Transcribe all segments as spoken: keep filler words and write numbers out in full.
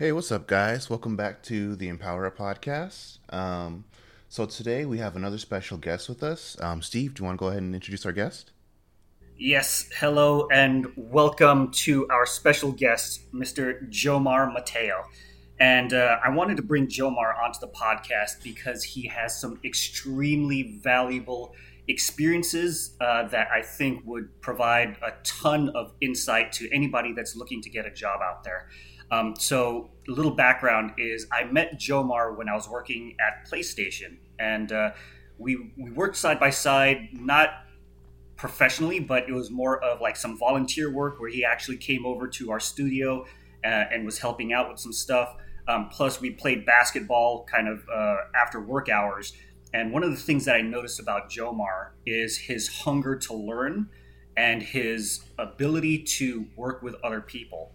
Hey, what's up, guys? Welcome back to the Empower Podcast. Um, so today we have another special guest with us. Um, Steve, do you want to go ahead and introduce our guest? Yes. Hello and welcome to our special guest, Mister Jomar Mateo. And uh, I wanted to bring Jomar onto the podcast because he has some extremely valuable experiences uh, that I think would provide a ton of insight to anybody that's looking to get a job out there. Um, so a little background is I met Jomar when I was working at PlayStation, and uh, we we worked side by side, not professionally, but it was more of like some volunteer work where he actually came over to our studio uh, and was helping out with some stuff. Um, plus, we played basketball kind of uh, after work hours. And one of the things that I noticed about Jomar is his hunger to learn and his ability to work with other people.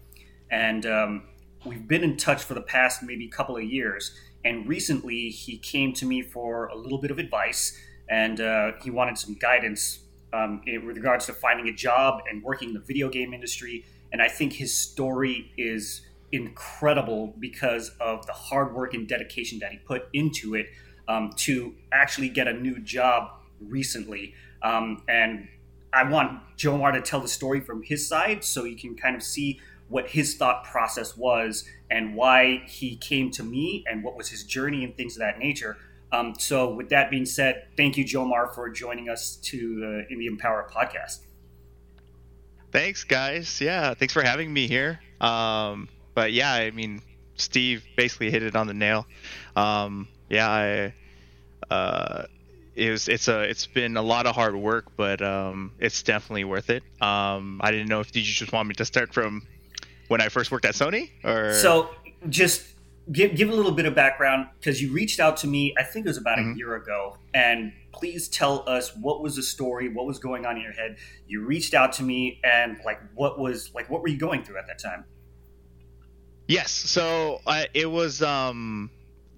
And um, we've been in touch for the past maybe couple of years. And recently he came to me for a little bit of advice, and uh, he wanted some guidance um, in regards to finding a job and working in the video game industry. And I think his story is incredible because of the hard work and dedication that he put into it um, to actually get a new job recently. Um, and I want Jomar to tell the story from his side so you can kind of see what his thought process was and why he came to me and what was his journey and things of that nature. Um, so with that being said, thank you, Jomar, for joining us to uh, in the Empower Podcast. Thanks, guys. Yeah, thanks for having me here. Um, but yeah, I mean, Steve basically hit it on the nail. Um, yeah, I, uh, it was, it's a it's been a lot of hard work, but um, it's definitely worth it. Um, I didn't know if did you just want me to start from when I first worked at Sony? Or So just give give a little bit of background, because you reached out to me, I think it was about mm-hmm. a year ago, and please tell us what was the story, what was going on in your head. You reached out to me, and like what was like what were you going through at that time? Yes, so I, it was um,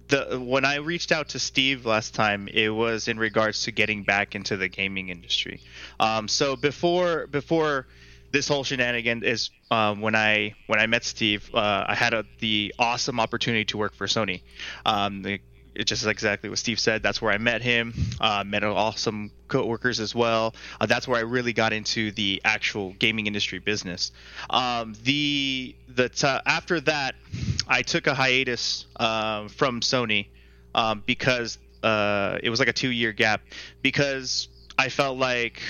the when I reached out to Steve last time, it was in regards to getting back into the gaming industry. Um, so before before. This whole shenanigan is um, when I when I met Steve, uh, I had a, the awesome opportunity to work for Sony. Um, the, it just is exactly what Steve said. That's where I met him. Uh, met awesome co-workers as well. Uh, that's where I really got into the actual gaming industry business. Um, the the t- after that, I took a hiatus uh, from Sony um, because uh, it was like a two-year gap because I felt like.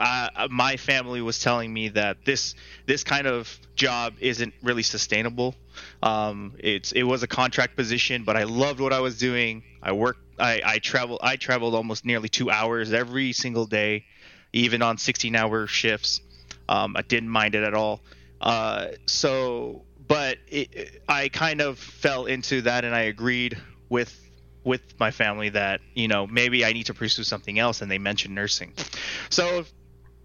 Uh, my family was telling me that this this kind of job isn't really sustainable. Um, it's it was a contract position, but I loved what I was doing. I worked, I, I traveled, I traveled almost nearly two hours every single day, even on sixteen-hour shifts. Um, I didn't mind it at all. Uh, so, but it, I kind of fell into that, and I agreed with. with my family that, you know, maybe I need to pursue something else, and they mentioned nursing. So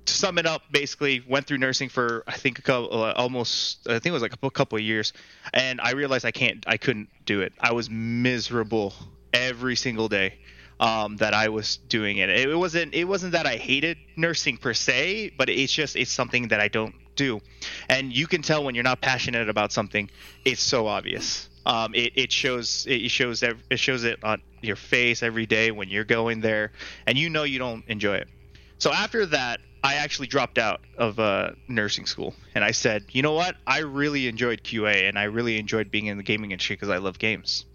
to sum it up, basically went through nursing for, I think, a couple, almost, I think it was like a couple of years, and I realized I can't, I couldn't do it. I was miserable every single day um, that I was doing it. It wasn't, it wasn't that I hated nursing per se, but it's just, it's something that I don't do. And you can tell when you're not passionate about something, it's so obvious. Um, it, it shows it shows it shows it on your face every day when you're going there, and you know you don't enjoy it. So after that, I actually dropped out of uh, nursing school, and I said, you know what? I really enjoyed Q A, and I really enjoyed being in the gaming industry because I love games.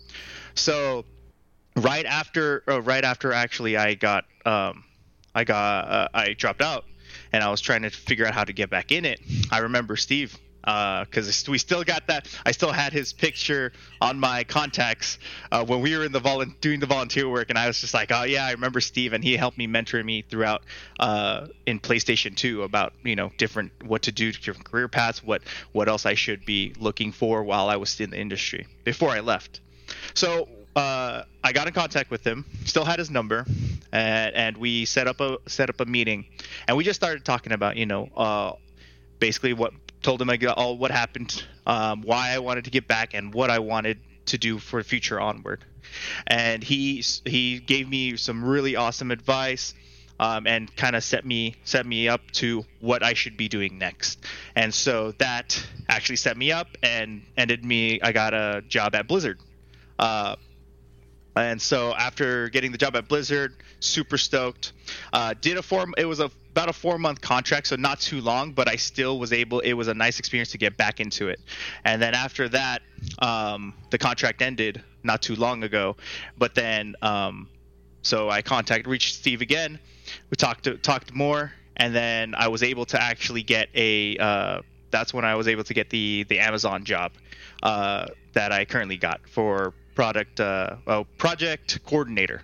So right after, uh, right after actually, I got um, I got uh, I dropped out, and I was trying to figure out how to get back in it. I remember Steve. Uh, because we still got that. I still had his picture on my contacts uh, when we were in the volu- doing the volunteer work, and I was just like, oh yeah, I remember Steve, and he helped me mentor me throughout uh, in PlayStation two about, you know, different what to do, different career paths, what what else I should be looking for while I was in the industry before I left. So uh, I got in contact with him, still had his number, and, and we set up a set up a meeting, and we just started talking about, you know, uh, basically what. Told him I got all what happened, um, why I wanted to get back, and what I wanted to do for future onward. And he he gave me some really awesome advice. um, and kind of set me set me up to what I should be doing next. And so that actually set me up and ended me. I got a job at Blizzard. Uh, and so after getting the job at Blizzard, super stoked. Uh, did a four. It was a about a four month contract, so not too long, but I still was able. It was a nice experience to get back into it. And then after that, um, the contract ended not too long ago. But then, um, so I contacted, reached Steve again. We talked talked more, and then I was able to actually get a. Uh, that's when I was able to get the the Amazon job uh, that I currently got for. Product, uh, oh, project coordinator,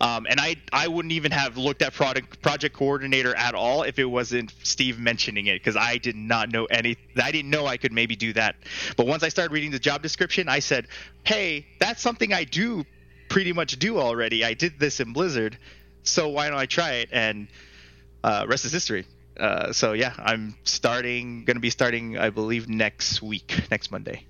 um, and I, I wouldn't even have looked at product project coordinator at all if it wasn't Steve mentioning it, because I did not know any. I didn't know I could maybe do that. But once I started reading the job description, I said, "Hey, that's something I do pretty much do already. I did this in Blizzard, so why don't I try it?" And uh, rest is history. Uh, so yeah, I'm starting. Going to be starting, I believe, next week, next Monday.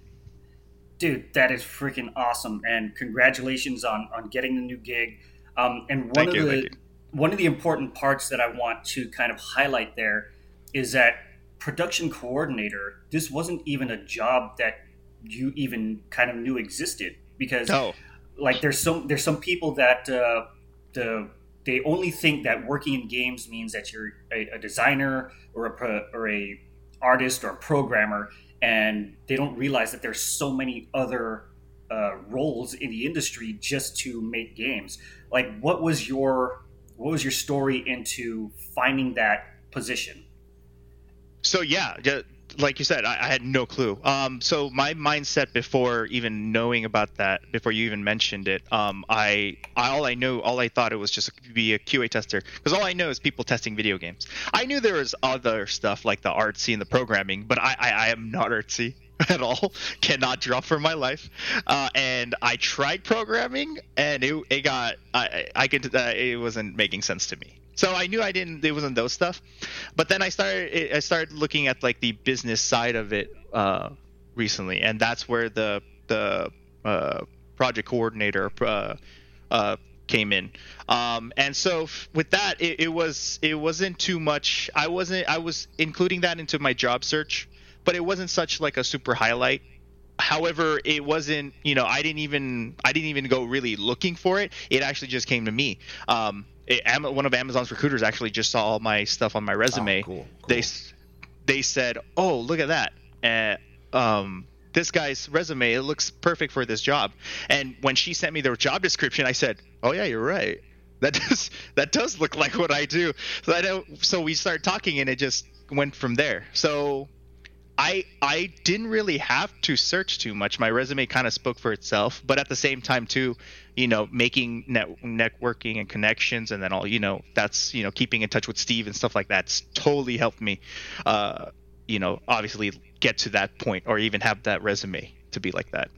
Dude, that is freaking awesome, and congratulations on, on getting the new gig. Um, and one thank of you, the one of the important parts that I want to kind of highlight there is that production coordinator, this wasn't even a job that you even kind of knew existed, because oh. like there's some there's some people that uh, the they only think that working in games means that you're a, a designer or a pro, or a artist or a programmer. And they don't realize that there's so many other uh, roles in the industry just to make games. Like, what was your what was your story into finding that position? So yeah, like you said, I, I had no clue. Um, so my mindset before even knowing about that, before you even mentioned it, um, I, I all I knew, all I thought it was just be a Q A tester, because all I know is people testing video games. I knew there was other stuff like the artsy and the programming, but I, I, I am not artsy at all. Cannot draw for my life. Uh, and I tried programming, and it it got I I could uh, it wasn't making sense to me. So I knew I didn't. It wasn't those stuff, but then I started. I started looking at like the business side of it uh, recently, and that's where the the uh, project coordinator uh, uh, came in. Um, and so f- with that, it, it was it wasn't too much. I wasn't. I was including that into my job search, but it wasn't such like a super highlight. However, it wasn't. You know, I didn't even. I didn't even go really looking for it. It actually just came to me. Um, It, one of Amazon's recruiters actually just saw all my stuff on my resume. Oh, cool, cool. They they said, "Oh, look at that! And, um, this guy's resume, it looks perfect for this job." And when she sent me their job description, I said, "Oh yeah, you're right. That does that does look like what I do." So I don't, so we started talking, and it just went from there. So I I didn't really have to search too much. My resume kind of spoke for itself, but at the same time too, you know, making net, networking and connections, and then all, you know, that's, you know, keeping in touch with Steve and stuff like that's totally helped me, uh, you know, obviously get to that point or even have that resume to be like that.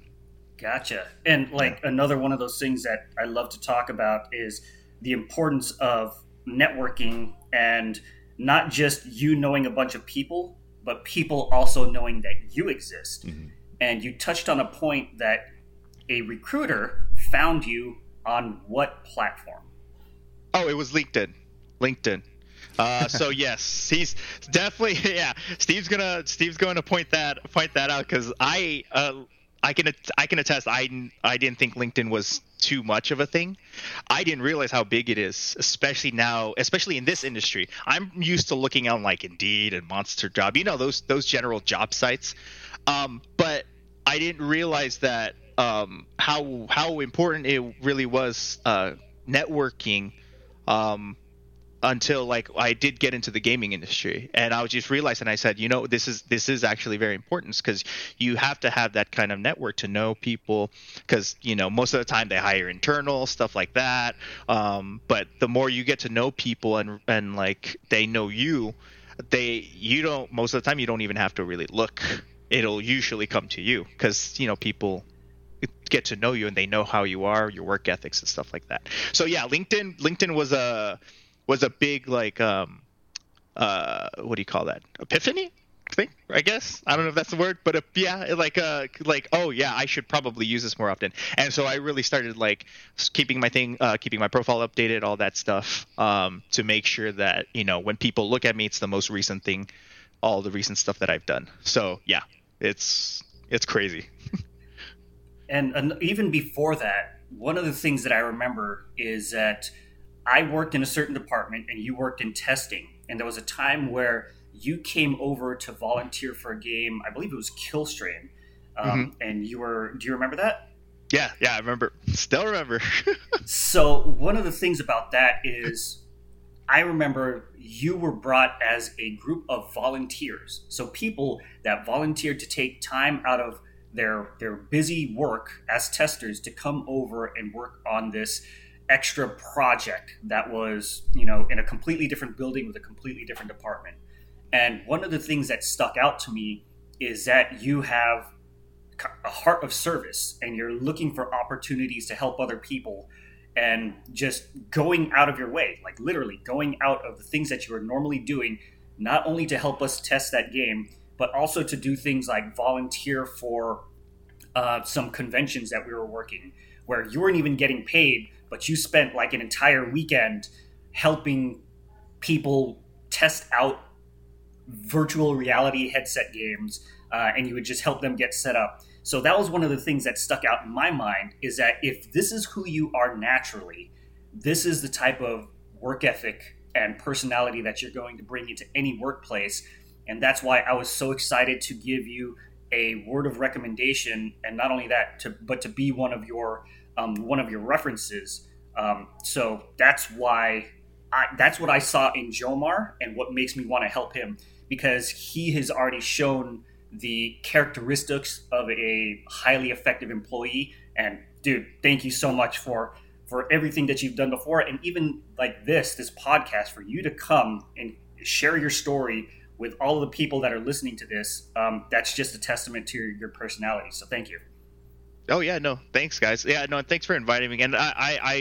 Gotcha. And like another one of those things that I love to talk about is the importance of networking, and not just you knowing a bunch of people, but people also knowing that you exist. Mm-hmm. And you touched on a point that a recruiter found you on what platform? Oh, it was LinkedIn. LinkedIn. Uh, so yes, he's definitely, yeah. Steve's gonna Steve's going to point that point that out, because I uh, I can I can attest I I didn't think LinkedIn was too much of a thing. I didn't realize how big it is, especially now, especially in this industry. I'm used to looking on like Indeed and Monster Job, you know, those those general job sites. Um, but I didn't realize that. Um, how how important it really was uh, networking um, until like I did get into the gaming industry, and I was just realized, and I said, you know, this is this is actually very important, because you have to have that kind of network to know people, because you know most of the time they hire internal stuff like that, um, but the more you get to know people and and like they know you, they you don't most of the time you don't even have to really look, it'll usually come to you, because you know people get to know you and they know how you are, your work ethics and stuff like that. So yeah, LinkedIn LinkedIn was a was a big like um uh what do you call that? Epiphany? thing, I guess. I don't know if that's the word, but a, yeah, like uh, like oh yeah, I should probably use this more often. And so I really started like keeping my thing, uh, keeping my profile updated, all that stuff, um, to make sure that, you know, when people look at me, it's the most recent thing, all the recent stuff that I've done. So yeah, it's it's crazy. and, and even before that, one of the things that I remember is that I worked in a certain department and you worked in testing. And there was a time where you came over to volunteer for a game. I believe it was Killstream. Um, mm-hmm. And you were, do you remember that? Yeah. Yeah. I remember. Still remember. So one of the things about that is I remember you were brought as a group of volunteers. So people that volunteered to take time out of their, their busy work as testers to come over and work on this extra project that was, you know, in a completely different building with a completely different department. And one of the things that stuck out to me is that you have a heart of service and you're looking for opportunities to help other people and just going out of your way, like literally going out of the things that you are normally doing, not only to help us test that game, but also to do things like volunteer for uh, some conventions that we were working where you weren't even getting paid, but you spent like an entire weekend helping people test out virtual reality headset games, uh, and you would just help them get set up. So that was one of the things that stuck out in my mind, is that if this is who you are naturally, this is the type of work ethic and personality that you're going to bring into any workplace. And that's why I was so excited to give you a word of recommendation, and not only that, to, but to be one of your Um, one of your references. Um, so that's why I, that's what I saw in Jomar and what makes me want to help him, because he has already shown the characteristics of a highly effective employee. And dude, thank you so much for, for everything that you've done before. And even like this, this podcast, for you to come and share your story with all of the people that are listening to this, um, that's just a testament to your, your personality. So thank you. Oh, yeah, no, thanks, guys. Yeah, no, thanks for inviting me again. I, I, I,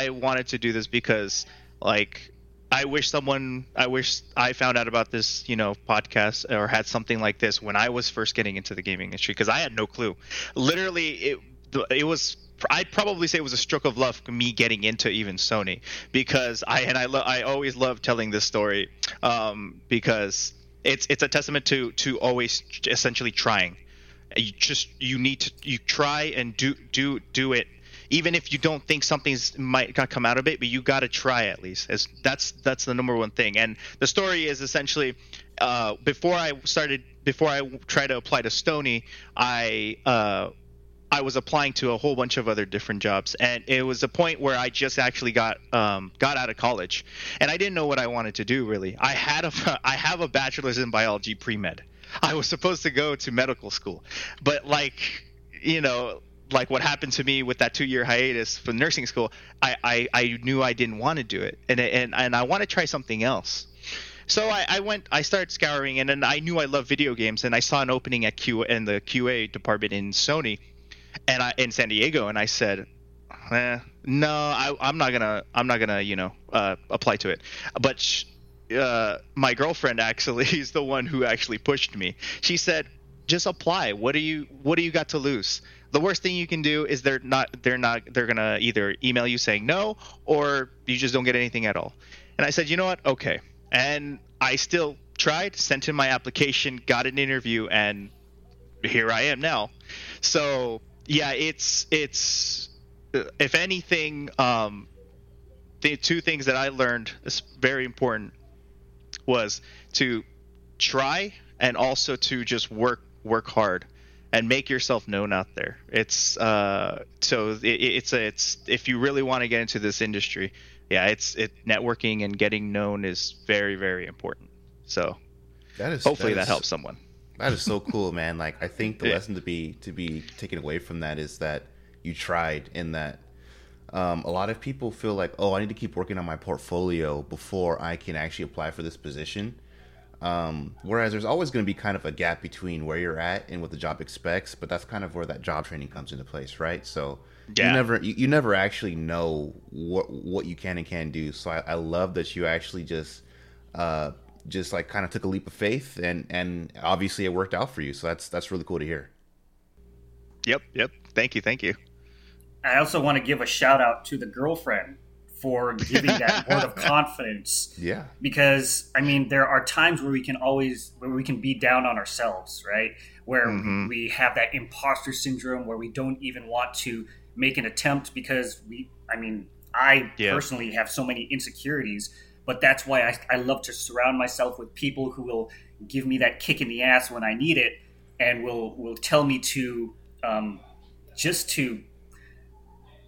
I wanted to do this because, like, I wish someone, I wish I found out about this, you know, podcast or had something like this when I was first getting into the gaming industry, because I had no clue. Literally, it, it was, I'd probably say it was a stroke of luck, me getting into even Sony, because I, and I, lo- I always love telling this story, um, because it's, it's a testament to, to always essentially trying. You just you need to you try and do do do it, even if you don't think something's might not come out of it, but you got to try at least. As that's that's the number one thing. And the story is essentially, uh, before I started before I tried to apply to Sony, I uh, I was applying to a whole bunch of other different jobs, and it was a point where I just actually got um, got out of college, and I didn't know what I wanted to do really. I had a I have a bachelor's in biology pre-med. I was supposed to go to medical school, but like, you know, like what happened to me with that two-year hiatus from nursing school, I, I, I knew I didn't want to do it, and and and I want to try something else. So I, I went, I started scouring, and then I knew I love video games, and I saw an opening at Q in the Q A department in Sony, and I in San Diego, and I said, eh, no, I, I'm not gonna, I'm not gonna, you know, uh, apply to it, but. Sh- Uh, my girlfriend actually is the one who actually pushed me. She said, "Just apply. What do you What do you got to lose? The worst thing you can do is they're not they're not they're gonna either email you saying no, or you just don't get anything at all." And I said, "You know what? Okay." And I still tried, sent in my application, got an interview, and here I am now. So yeah, it's it's if anything, um, the two things that I learned is very important. Was to try and also to just work work hard and make yourself known out there. It's uh so it, it's a, it's if you really want to get into this industry, yeah, it's it networking and getting known is very, very important. So that is hopefully that, that is, helps someone. That is so cool, man. Like I think the yeah. lesson to be to be taken away from that is that you tried, in that Um, a lot of people feel like, oh, I need to keep working on my portfolio before I can actually apply for this position. Um, whereas there's always going to be kind of a gap between where you're at and what the job expects, but that's kind of where that job training comes into place, right? So yeah. you never you, you never actually know what what you can and can't do. So I, I love that you actually just uh, just like kind of took a leap of faith, and and obviously it worked out for you. So that's that's really cool to hear. Yep, yep. Thank you, thank you. I also want to give a shout out to the girlfriend for giving that word of confidence. Yeah. Because I mean, there are times where we can always where we can be down on ourselves, right? Where mm-hmm. we have that imposter syndrome where we don't even want to make an attempt because we I mean, I yeah. personally have so many insecurities. But that's why I, I love to surround myself with people who will give me that kick in the ass when I need it, and will, will tell me to um, just to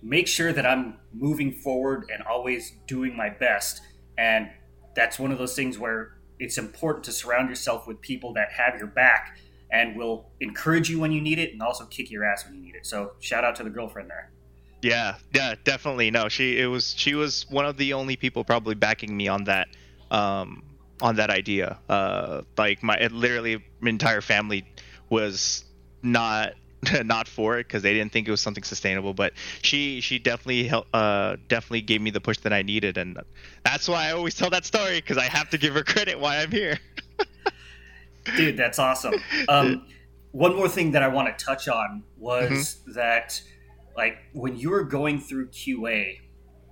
make sure that I'm moving forward and always doing my best. And that's one of those things where it's important to surround yourself with people that have your back and will encourage you when you need it and also kick your ass when you need it. So shout out to the girlfriend there. Yeah, yeah, definitely. No, she it was she was one of the only people probably backing me on that um, on that idea. Uh, like my it literally my entire family was not not for it because they didn't think it was something sustainable. But she she definitely helped, uh, definitely gave me the push that I needed, and that's why I always tell that story because I have to give her credit why I'm here. Dude, that's awesome. Um, one more thing that I want to touch on was mm-hmm. that. Like when you were going through Q A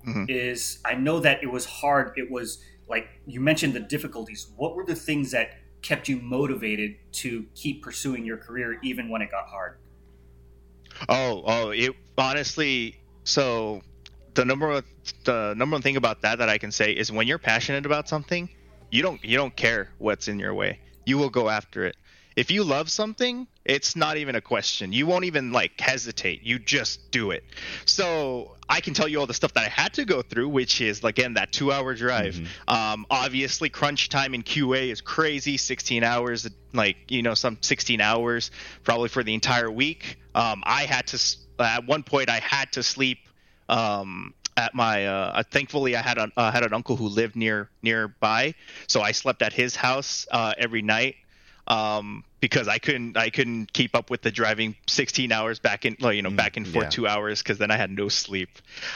mm-hmm. is I know that it was hard. It was like you mentioned the difficulties. What were the things that kept you motivated to keep pursuing your career even when it got hard? Oh, oh, it honestly. So the number the number one thing about that that I can say is when you're passionate about something, you don't you don't care what's in your way. You will go after it. If you love something, it's not even a question. You won't even like hesitate. You just do it. So I can tell you all the stuff that I had to go through, which is again that two-hour drive. Mm-hmm. Um, obviously, crunch time in Q A is crazy. sixteen hours, like you know, some sixteen hours probably for the entire week. Um, I had to at one point I had to sleep um, at my. Uh, thankfully, I had an uh, had an uncle who lived near nearby, so I slept at his house uh, every night. Um, because I couldn't, I couldn't keep up with the driving sixteen hours back in, you know, back and forth yeah. two hours. Cause then I had no sleep.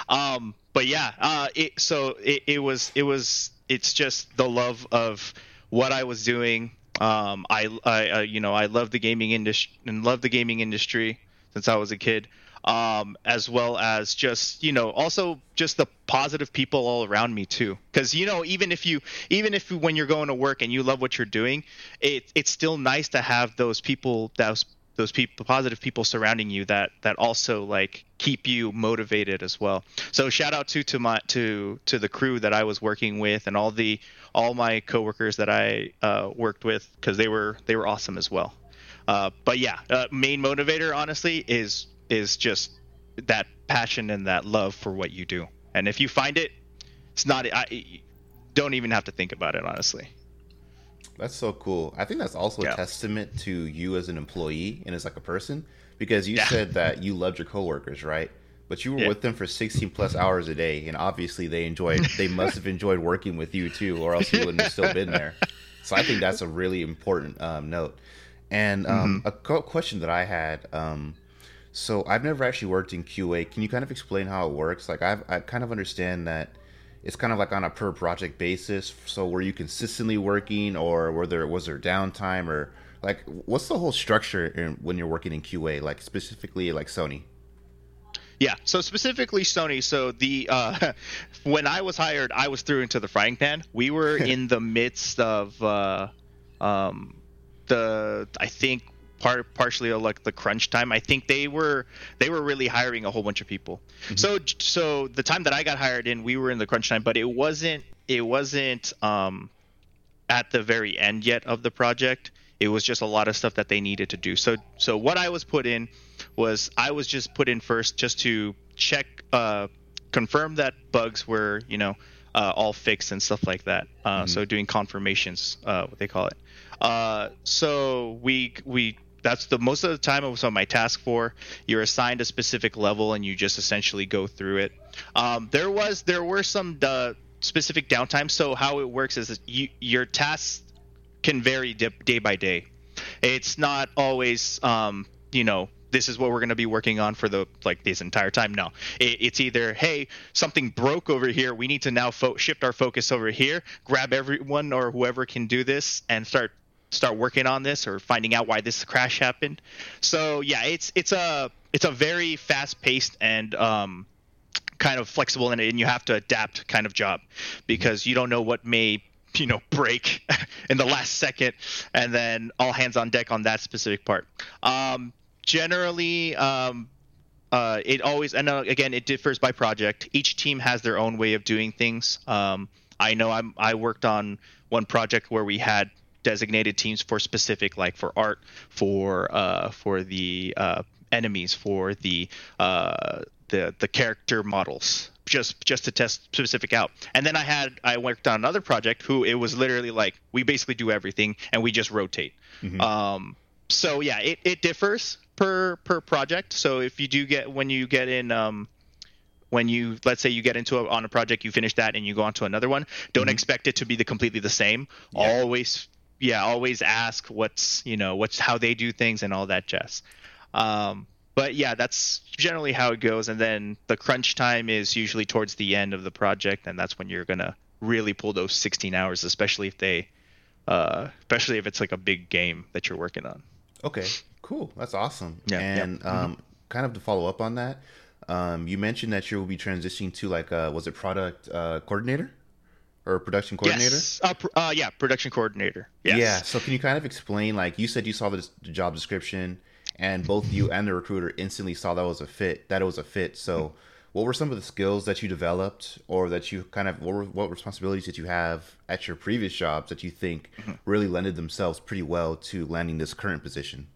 Um, but yeah, uh, it, so it, it was, it was, it's just the love of what I was doing. Um, I, I, uh, you know, I love the gaming industry and love the gaming industry since I was a kid. Um, as well as just, you know, also just the positive people all around me too. Cause you know, even if you, even if when you're going to work and you love what you're doing, it it's still nice to have those people, those, those people, positive people surrounding you that, that also like keep you motivated as well. So shout out to, to my, to, to the crew that I was working with and all the, all my coworkers that I, uh, worked with cause they were, they were awesome as well. Uh, but yeah, uh, main motivator honestly is, is just that passion and that love for what you do. And if you find it, it's not, I don't even have to think about it, honestly. That's so cool. I think that's also yeah. a testament to you as an employee and as like a person, because you yeah. said that you loved your coworkers, right? But you were yeah. with them for sixteen plus hours a day. And obviously they enjoyed, they must've enjoyed working with you too, or else you wouldn't have still been there. So I think that's a really important um, note. And um, mm-hmm. a co- question that I had, um, so I've never actually worked in Q A. Can you kind of explain how it works? Like I've, I kind of understand that it's kind of like on a per project basis. So were you consistently working, or were there was there downtime, or like what's the whole structure in, when you're working in Q A? Like specifically like Sony. Yeah. So specifically Sony. So the uh, when I was hired, I was threw into the frying pan. We were in the midst of uh, um, the I think. Part, partially like the crunch time. I think they were they were really hiring a whole bunch of people. Mm-hmm. So so the time that I got hired in, we were in the crunch time, but it wasn't it wasn't um, at the very end yet of the project. It was just a lot of stuff that they needed to do. So so what I was put in was I was just put in first just to check uh, confirm that bugs were you know uh, all fixed and stuff like that. Uh, mm-hmm. So doing confirmations, uh, what they call it. Uh, so we we. That's the most of the time I was on my task for. You're assigned a specific level and you just essentially go through it. Um, there was there were some uh, specific downtime. So how it works is you, your tasks can vary dip, day by day. It's not always um, you know this is what we're going to be working on for the like this entire time. No, it, it's either, hey, something broke over here. We need to now fo- shift our focus over here, grab everyone or whoever can do this and start start working on this or finding out why this crash happened. So, yeah, it's it's a it's a very fast paced and um, kind of flexible and, and you have to adapt kind of job because you don't know what may you know, break in the last second, and then all hands on deck on that specific part. Um, generally, um, uh, it always, and uh, again, it differs by project. Each team has their own way of doing things. Um, I know I'm, I worked on one project where we had designated teams for specific, like for art, for, uh, for the, uh, enemies, for the, uh, the, the character models, just just to test specific out. And then I had I worked on another project who it was literally like we basically do everything and we just rotate. Mm-hmm. Um, so yeah, it, it differs per per project. So if you do get when you get in um, when you let's say you get into a, on a project, you finish that and you go on to another one. Don't mm-hmm. expect it to be the completely the same. Yeah. Always yeah, always ask what's you know what's how they do things and all that jazz. Um, But yeah, that's generally how it goes. And then the crunch time is usually towards the end of the project, and that's when you're gonna really pull those sixteen hours, especially if they, uh, especially if it's like a big game that you're working on. Okay, cool. That's awesome. Yeah. And yeah. Um, mm-hmm. kind of to follow up on that, um, you mentioned that you will be transitioning to like, uh, was it product uh, coordinator or production coordinator? Yes. Uh, pr- uh, yeah, production coordinator. Yes. Yeah. So can you kind of explain? Like you said, you saw the, the job description. And both you and the recruiter instantly saw that was a fit, that it was a fit. So what were some of the skills that you developed or that you kind of, what, were, what responsibilities did you have at your previous jobs that you think really lended themselves pretty well to landing this current position?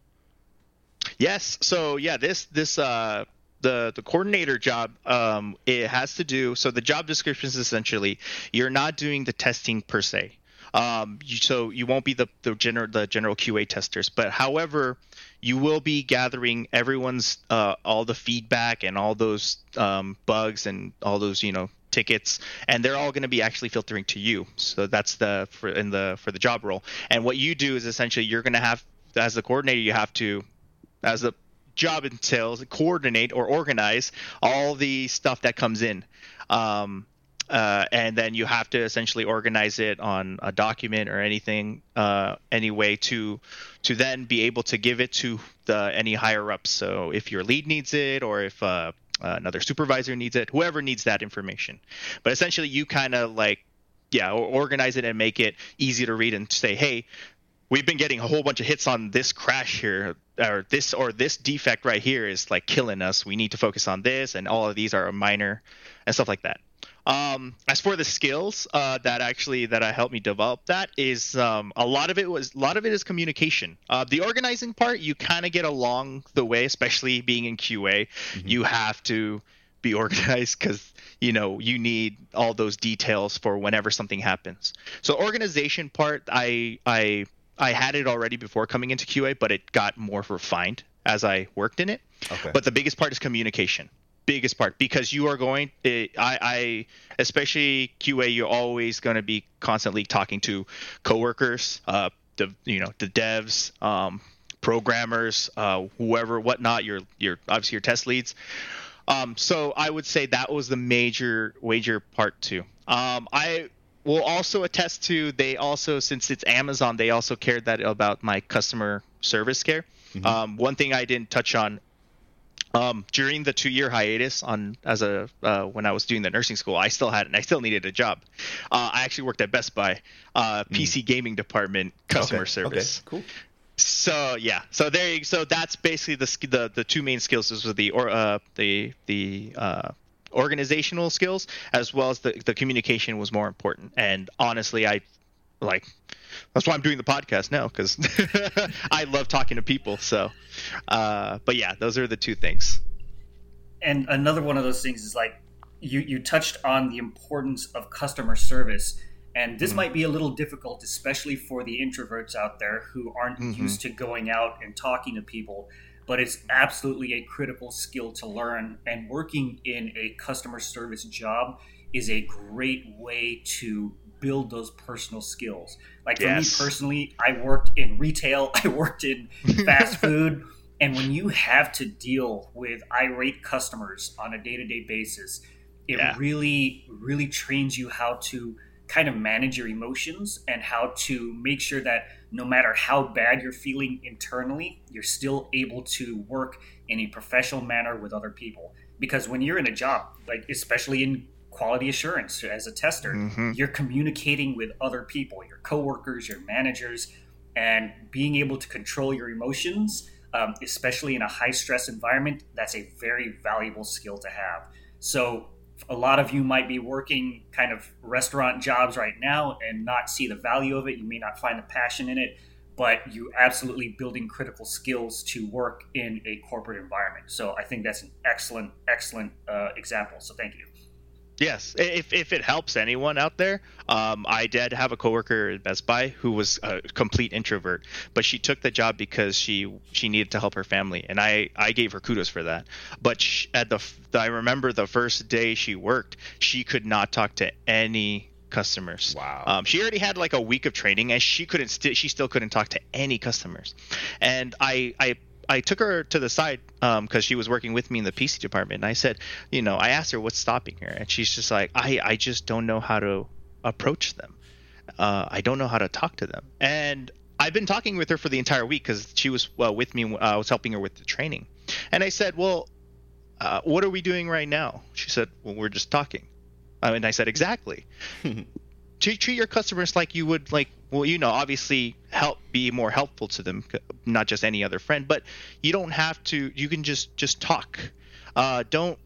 Yes. So yeah, this, this, uh, the, the coordinator job, um, it has to do, so the job description is essentially, you're not doing the testing per se. Um, you, so you won't be the, the general, the general Q A testers, but however, you will be gathering everyone's, uh, all the feedback and all those, um, bugs and all those, you know, tickets, and they're all going to be actually filtering to you. So that's the, for in the, for the job role. And what you do is essentially you're going to have, as the coordinator, you have to, as the job entails, coordinate or organize all the stuff that comes in. Um, Uh, and then you have to essentially organize it on a document or anything, uh, any way to to then be able to give it to the, any higher ups. So if your lead needs it, or if uh, another supervisor needs it, whoever needs that information. But essentially, you kind of like, yeah, organize it and make it easy to read and say, hey, we've been getting a whole bunch of hits on this crash here, or this or this defect right here is like killing us. We need to focus on this, and all of these are minor and stuff like that. Um, as for the skills uh, that actually that I helped me develop, that is um, a lot of it was a lot of it is communication. Uh, the organizing part you kind of get along the way, especially being in Q A. Mm-hmm. You have to be organized because you know you need all those details for whenever something happens. So organization part, I I I had it already before coming into Q A, but it got more refined as I worked in it. Okay. But the biggest part is communication. Biggest part because you are going it, I, I especially Q A, you're always going to be constantly talking to coworkers, uh the you know the devs, um programmers, uh whoever, whatnot, your your obviously your test leads. Um so I would say that was the major major part too. um I will also attest to, they also, since it's Amazon, they also cared that about my customer service care. Mm-hmm. Um one thing I didn't touch on, Um, during the two-year hiatus on as a uh, when I was doing the nursing school, I still had and I still needed a job. Uh, I actually worked at Best Buy, uh, P C mm. gaming department, customer okay. service. Okay, cool. So yeah, so there you so that's basically the the, the two main skills is the or uh, the the uh, organizational skills as well as the the communication was more important. And honestly, I like that's why I'm doing the podcast now, because I love talking to people. So, uh, but yeah, those are the two things. And another one of those things is like you, you touched on the importance of customer service. And this mm-hmm. might be a little difficult, especially for the introverts out there who aren't mm-hmm. used to going out and talking to people. But it's absolutely a critical skill to learn. And working in a customer service job is a great way to build those personal skills. Like for yes. me personally, I worked in retail, I worked in fast food, And when you have to deal with irate customers on a day-to-day basis, it yeah. really, really trains you how to kind of manage your emotions and how to make sure that no matter how bad you're feeling internally, you're still able to work in a professional manner with other people. Because when you're in a job, like especially in quality assurance as a tester, mm-hmm. you're communicating with other people, your coworkers, your managers, and being able to control your emotions, um, especially in a high stress environment, that's a very valuable skill to have. So a lot of you might be working kind of restaurant jobs right now and not see the value of it. You may not find the passion in it, but you absolutely building critical skills to work in a corporate environment. So I think that's an excellent, excellent uh, example. So thank you. Yes. If if it helps anyone out there, um, I did have a coworker at Best Buy who was a complete introvert, but she took the job because she she needed to help her family. And I, I gave her kudos for that. But she, at the I remember the first day she worked, she could not talk to any customers. Wow. Um, she already had like a week of training and she couldn't st- she still couldn't talk to any customers. And I I I took her to the side um, because she was working with me in the P C department. And I said, you know, I asked her what's stopping her. And she's just like, I, I just don't know how to approach them. Uh, I don't know how to talk to them. And I've been talking with her for the entire week because she was uh, with me. Uh, I was helping her with the training. And I said, well, uh, what are we doing right now? She said, well, we're just talking. Uh, and I said, exactly. Treat your customers like you would like, well, you know, obviously help be more helpful to them, not just any other friend, but you don't have to, you can just, just talk. Uh, don't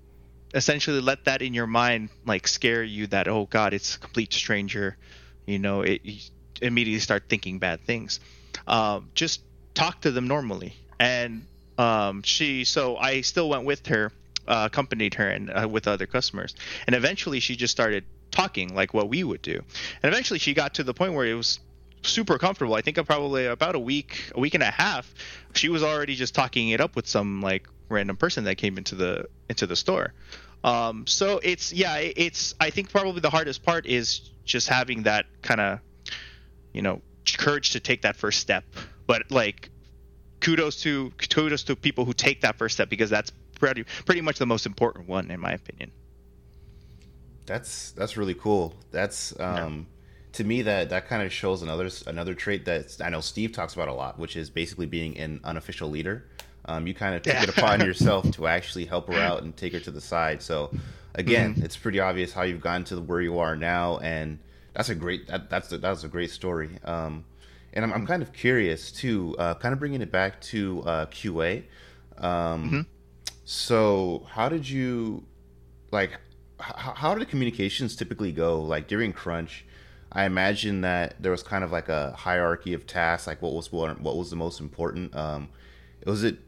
essentially let that in your mind, like scare you that, oh God, it's a complete stranger. You know, it, you immediately start thinking bad things. Um, just talk to them normally. And um, she, so I still went with her, uh, accompanied her and uh, with other customers. And eventually she just started talking like what we would do, and eventually she got to the point where it was super comfortable. I think probably about a week a week and a half she was already just talking it up with some like random person that came into the into the store. Um so it's yeah it's I think probably the hardest part is just having that kind of, you know, courage to take that first step. But like kudos to kudos to people who take that first step, because that's pretty pretty much the most important one in my opinion. That's that's really cool. That's um, to me that, that kind of shows another another trait that I know Steve talks about a lot, which is basically being an unofficial leader. Um, you kind of take yeah. it upon yourself to actually help her out and take her to the side. So again, mm-hmm. it's pretty obvious how you've gotten to where you are now, and that's a great that, that's a, that was a great story. Um, and I'm I'm kind of curious too, uh, kind of bringing it back to uh, Q A. Um, mm-hmm. So how did you like? How do the communications typically go? Like during crunch, I imagine that there was kind of like a hierarchy of tasks, like what was what, what was the most important. Um, was it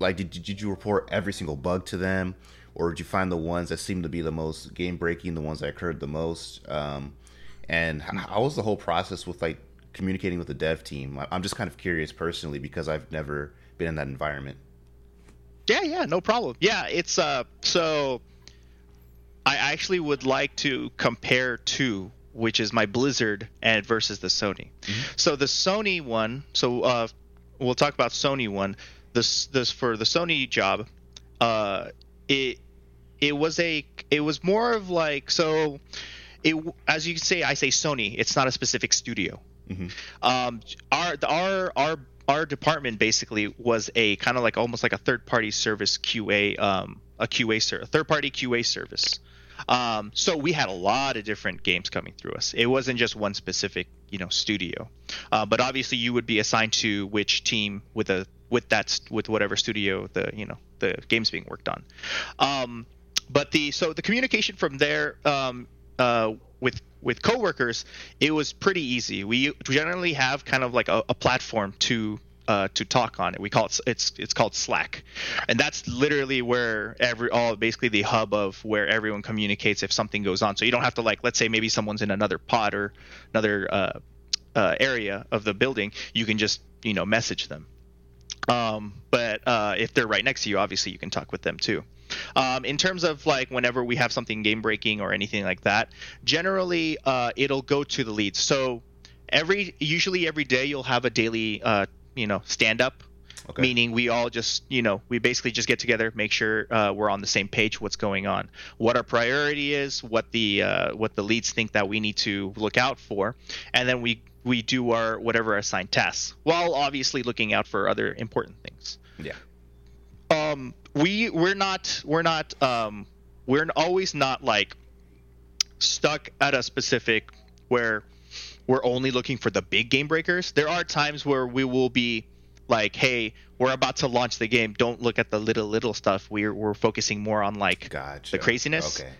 like did did you report every single bug to them, or did you find the ones that seemed to be the most game breaking, the ones that occurred the most? Um, and how, how was the whole process with like communicating with the dev team? I'm just kind of curious personally because I've never been in that environment. Yeah, yeah, no problem. Yeah, it's uh so. I actually would like to compare two, which is my Blizzard and versus the Sony. Mm-hmm. So the Sony one, so uh, we'll talk about Sony one. This this for the Sony job, uh, it it was a it was more of like so, it as you can say I say Sony. It's not a specific studio. Mm-hmm. Um, our our our our department basically was a kind of like almost like a third party service Q A um a Q A ser- a third party Q A service. Um, so we had a lot of different games coming through us. It wasn't just one specific, you know, studio. Uh, but obviously, you would be assigned to which team with a with that with whatever studio the you know the game's being worked on. Um, but the so the communication from there um, uh, with with coworkers, it was pretty easy. We generally have kind of like a, a platform to. Uh, to talk on it. We call it it's it's called Slack, and that's literally where every all basically the hub of where everyone communicates if something goes on. So you don't have to like let's say maybe someone's in another pod or another uh, uh, area of the building. You can just you know message them. Um, but uh, if they're right next to you, obviously you can talk with them too. Um, in terms of like whenever we have something game breaking or anything like that, generally uh, it'll go to the leads. So every usually every day you'll have a daily. Uh, you know, stand up Okay. Meaning we all just, you know, we basically just get together, make sure uh, we're on the same page, what's going on, what our priority is, what the uh, what the leads think that we need to look out for, and then we we do our whatever assigned tasks while obviously looking out for other important things. Yeah. Um, we we're not we're not um, we're always not like stuck at a specific where we're only looking for the big game breakers. There are times where we will be like, hey, we're about to launch the game, don't look at the little little stuff, we're we're focusing more on like gotcha. the craziness. Okay.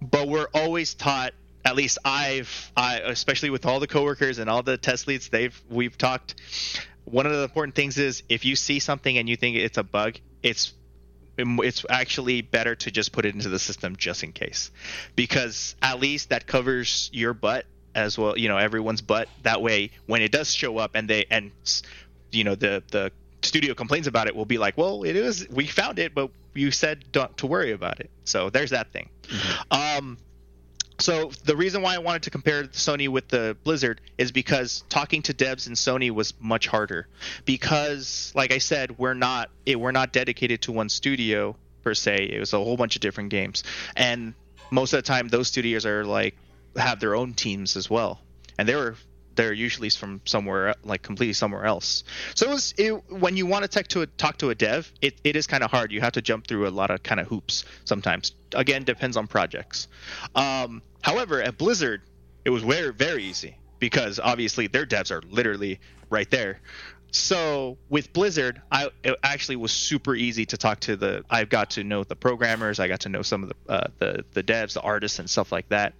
But we're always taught, at least I've I especially with all the coworkers and all the test leads they've we've talked, one of the important things is if you see something and you think it's a bug, it's it's actually better to just put it into the system just in case, because at least that covers your butt as well, you know, everyone's butt. That way when it does show up and they and you know the the studio complains about it, we'll be like, well, it is, we found it, but you said don't to worry about it. So there's that thing. Mm-hmm. Um so the reason why I wanted to compare Sony with the Blizzard is because talking to devs in Sony was much harder, because like I said, we're not it, we're not dedicated to one studio per se. It was a whole bunch of different games, and most of the time those studios are like have their own teams as well, and they were they're usually from somewhere like completely somewhere else. So it was it, when you want to talk to a, talk to a dev, it, it is kind of hard. You have to jump through a lot of kind of hoops sometimes. Again, depends on projects. Um, however, at Blizzard, it was very very easy because obviously their devs are literally right there. So with Blizzard, I it actually was super easy to talk to the. I got to know the programmers. I got to know some of the uh, the the devs, the artists, and stuff like that.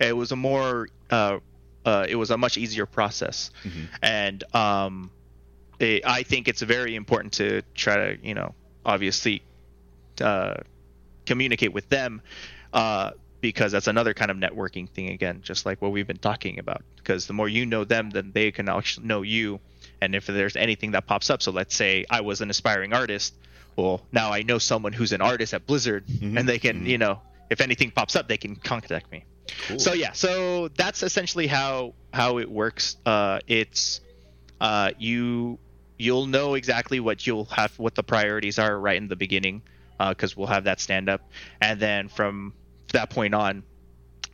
It was a more uh, Uh, it was a much easier process. Mm-hmm. And um, it, I think it's very important to try to, you know, obviously uh, communicate with them uh, because that's another kind of networking thing, again, just like what we've been talking about, because the more you know them, then they can actually know you. And if there's anything that pops up, so let's say I was an aspiring artist, well, now I know someone who's an artist at Blizzard, mm-hmm. and they can, mm-hmm. you know, if anything pops up, they can contact me. Cool. So yeah, so that's essentially how how it works. Uh, it's uh, you you'll know exactly what you'll have what the priorities are right in the beginning, because uh, we'll have that stand up, and then from that point on,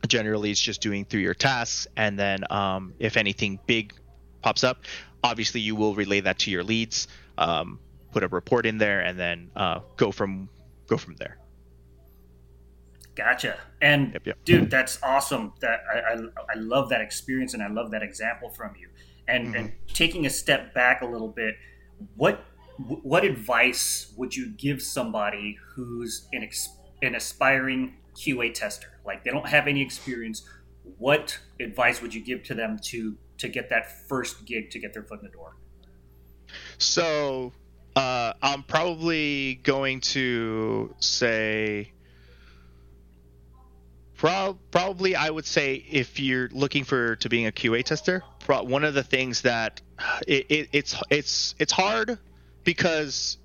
generally it's just doing through your tasks, and then um, if anything big pops up, obviously you will relay that to your leads, um, put a report in there, and then uh, go from go from there. Gotcha. And yep, yep. Dude, that's awesome. That I, I I love that experience, and I love that example from you. And mm-hmm. and taking a step back a little bit, what what advice would you give somebody who's an an aspiring Q A tester? Like, they don't have any experience. What advice would you give to them to to get that first gig, to get their foot in the door? So, uh, I'm probably going to say. Probably, I would say if you're looking for to being a Q A tester, one of the things that it, it, it's it's it's hard, because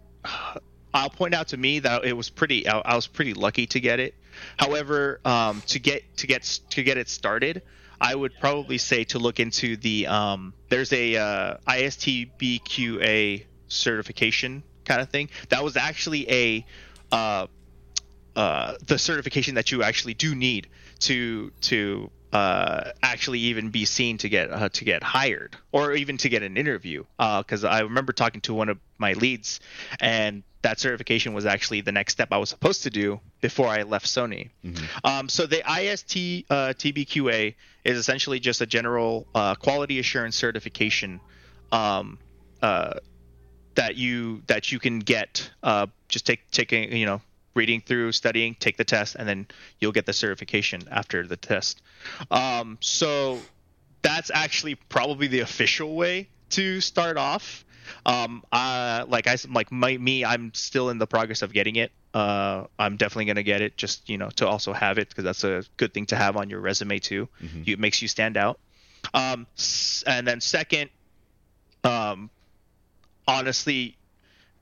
I'll point out to me that it was pretty I, I was pretty lucky to get it. However, um, to get to get to get it started, I would probably say to look into the um, there's a uh, I S T B Q A certification kind of thing. That was actually a uh, Uh, the certification that you actually do need to to uh, actually even be seen to get uh, to get hired, or even to get an interview. Because uh, I remember talking to one of my leads, and that certification was actually the next step I was supposed to do before I left Sony. Mm-hmm. Um, so the I S T B Q A is essentially just a general uh, quality assurance certification um, uh, that you that you can get. Uh, just take taking you know. reading through, studying, take the test, and then you'll get the certification after the test. Um, so that's actually probably the official way to start off. Um, uh, like I like my, me, I'm still in the progress of getting it. Uh, I'm definitely gonna get it, just you know, to also have it, because that's a good thing to have on your resume too. Mm-hmm. It makes you stand out. Um, and then second, um, honestly,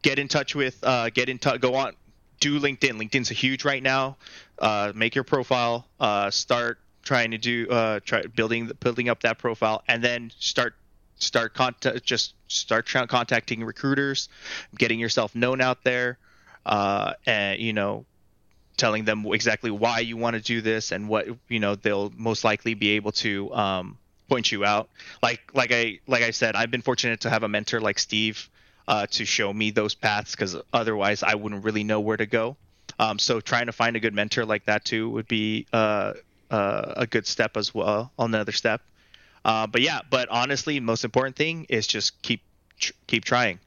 get in touch with, uh, get in touch, go on. Do LinkedIn. LinkedIn's huge right now. Uh, make your profile. Uh, start trying to do uh, try building building up that profile, and then start Start contact, just start tra- contacting recruiters, getting yourself known out there, uh, and you know, telling them exactly why you want to do this and what, you know, they'll most likely be able to um, point you out. Like like I like I said, I've been fortunate to have a mentor like Steve uh, to show me those paths, because otherwise I wouldn't really know where to go. Um, so trying to find a good mentor like that too would be uh, uh, a good step as well, another step. Uh, but yeah, but honestly, most important thing is just keep tr- keep trying.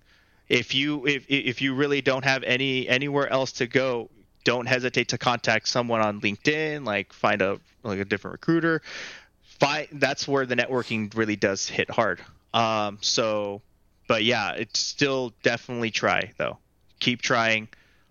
If you if if you really don't have any anywhere else to go, don't hesitate to contact someone on LinkedIn. Like find a like a different recruiter. Find that's where the networking really does hit hard. Um, so, but yeah, it's still definitely try though. Keep trying.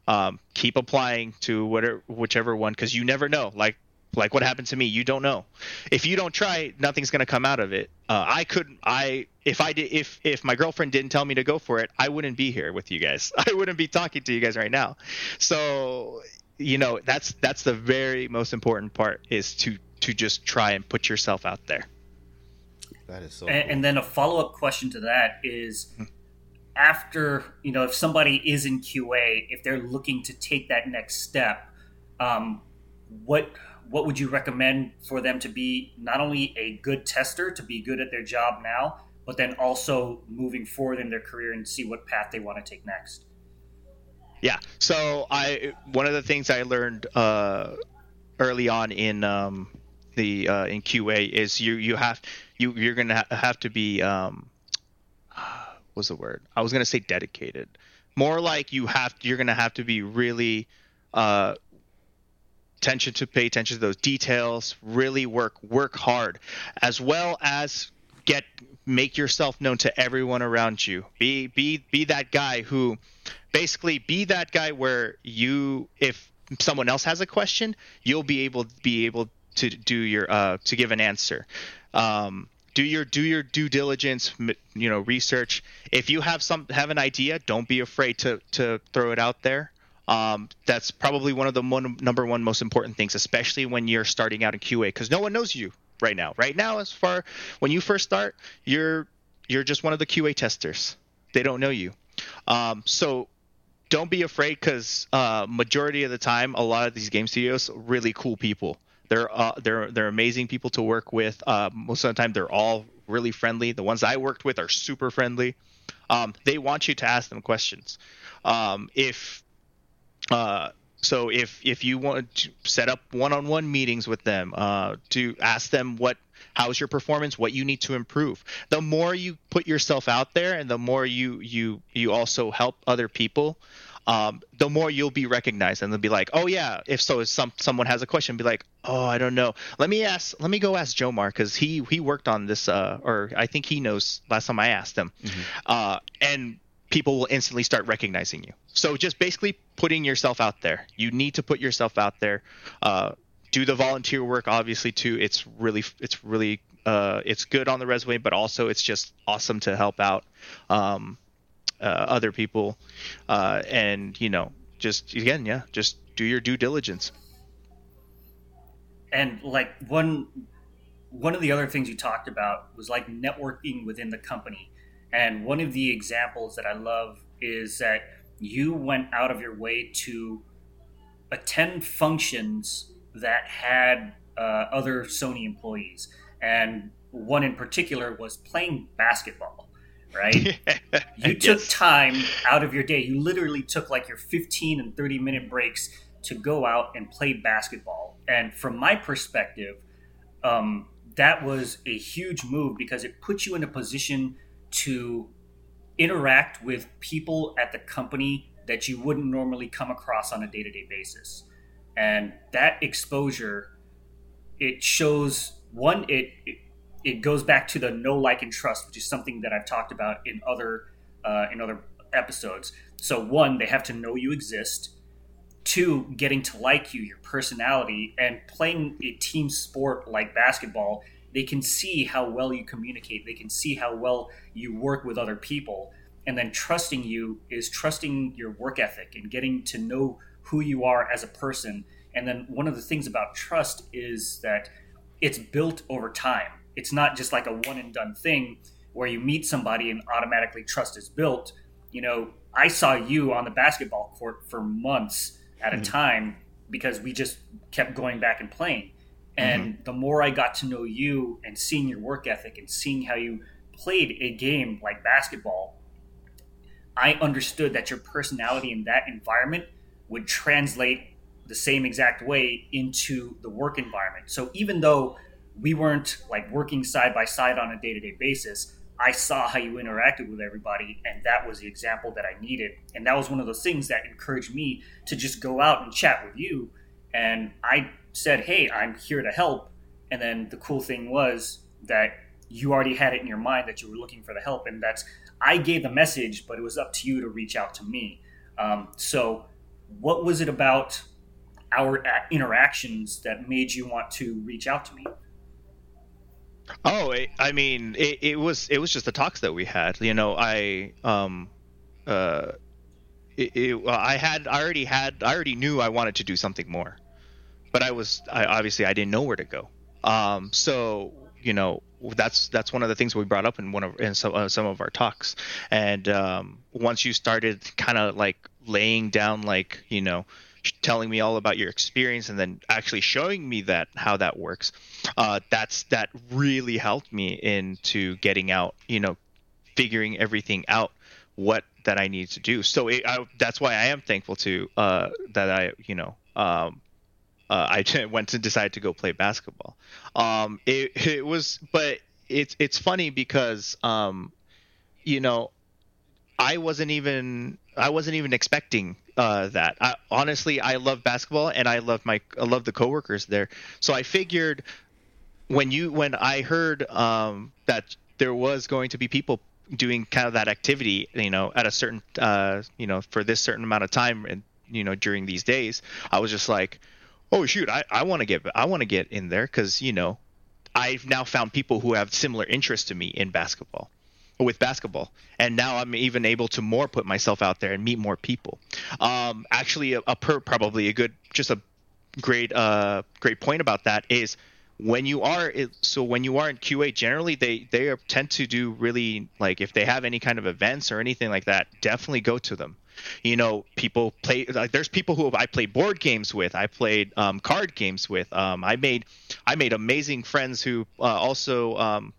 Um, keep applying to whatever whichever one, because you never know. Like. Like what happened to me, you don't know. If you don't try, nothing's gonna come out of it. Uh, I couldn't. I if I did. If if my girlfriend didn't tell me to go for it, I wouldn't be here with you guys. I wouldn't be talking to you guys right now. So, you know, that's that's the very most important part, is to to just try and put yourself out there. That is so. And, cool. and then a follow up question to that is, after, you know, if somebody is in Q A, if they're looking to take that next step, um, what what would you recommend for them to be not only a good tester, to be good at their job now, but then also moving forward in their career and see what path they want to take next? Yeah. So I, one of the things I learned uh, early on in um, the, uh, in Q A is you, you have, you, you're going to have to be, um, what's the word? I was going to say dedicated. More like you have, you're going to have to be really, uh, attention to pay attention to those details, really work work hard, as well as get make yourself known to everyone around you. Be be be that guy who basically be that guy where you, if someone else has a question, you'll be able to be able to do your uh to give an answer. um do your do your due diligence, you know, research. If you have some have an idea, don't be afraid to to throw it out there. Um, that's probably one of the one, number one most important things, especially when you're starting out in Q A, because no one knows you right now. Right now, as far when you first start, you're you're just one of the Q A testers. They don't know you, um, so don't be afraid, because uh, majority of the time, a lot of these game studios, really cool people. They're uh, they're they're amazing people to work with. Uh, most of the time, they're all really friendly. The ones I worked with are super friendly. Um, they want you to ask them questions. Um, if Uh, so if, if you want to set up one-on-one meetings with them, uh, to ask them what, how's your performance, what you need to improve. The more you put yourself out there, and the more you, you, you also help other people, um, the more you'll be recognized, and they'll be like, oh yeah. If so, if some, someone has a question, be like, oh, I don't know. Let me ask, let me go ask Jomar. Cause he, he worked on this, uh, or I think he knows last time I asked him, mm-hmm. uh, and people will instantly start recognizing you. So just basically putting yourself out there. You need to put yourself out there. Uh, do the volunteer work, obviously, too. It's really, it's really, uh, it's good on the resume, but also it's just awesome to help out um, uh, other people. Uh, and you know, just again, yeah, just do your due diligence. And like one, one of the other things you talked about was like networking within the company. And one of the examples that I love is that you went out of your way to attend functions that had uh, other Sony employees. And one in particular was playing basketball, right? You took yes. time out of your day. You literally took like your fifteen and thirty minute breaks to go out and play basketball. And from my perspective, um, that was a huge move, because it put you in a position to interact with people at the company that you wouldn't normally come across on a day-to-day basis. And that exposure, it shows, one, it, it it goes back to the know, like, and trust, which is something that I've talked about in other uh, in other episodes. So one, they have to know you exist. Two, getting to like you, your personality, and playing a team sport like basketball, they can see how well you communicate. They can see how well you work with other people. And then trusting you is trusting your work ethic and getting to know who you are as a person. And then one of the things about trust is that it's built over time. It's not just like a one and done thing or you meet somebody and automatically trust is built. You know, I saw you on the basketball court for months at mm-hmm. a time because we just kept going back and playing. And mm-hmm. the more I got to know you and seeing your work ethic and seeing how you played a game like basketball, I understood that your personality in that environment would translate the same exact way into the work environment. So even though we weren't like working side by side on a day-to-day basis, I saw how you interacted with everybody, and that was the example that I needed. And that was one of those things that encouraged me to just go out and chat with you. And I said, hey, I'm here to help. And then the cool thing was that you already had it in your mind that you were looking for the help. And that's, I gave the message, but it was up to you to reach out to me. Um, so what was it about our interactions that made you want to reach out to me? Oh, it, I mean, it, it was it was just the talks that we had. You know, I um, uh, it, it, I had I already had I already knew I wanted to do something more, but I was I, obviously I didn't know where to go. Um, so you know, that's that's one of the things we brought up in one of in some uh, some of our talks. And um, once you started kind of like laying down, like you know, telling me all about your experience and then actually showing me that how that works, uh that's that really helped me into getting out, you know, figuring everything out, what that I need to do. So it, I, that's why I am thankful to uh that I you know um uh, I went to decide to go play basketball. um it, it was but it's it's funny because um you know I wasn't even I wasn't even expecting uh, that. I, honestly, I love basketball and I love my I love the coworkers there. So I figured when you when I heard um, that there was going to be people doing kind of that activity, you know, at a certain uh, you know for this certain amount of time and you know during these days, I was just like, oh shoot, I, I want to get I want to get in there because you know I've now found people who have similar interests to me in basketball. with basketball. And now I'm even able to more put myself out there and meet more people. Um, actually, a, a per, probably a good, just a great, uh, great point about that is when you are, it, so when you are in Q A, generally they, they are, tend to do really like, if they have any kind of events or anything like that, definitely go to them. You know, people play, like there's people who I played board games with, I played um, card games with, um, I made, I made amazing friends who uh, also, um,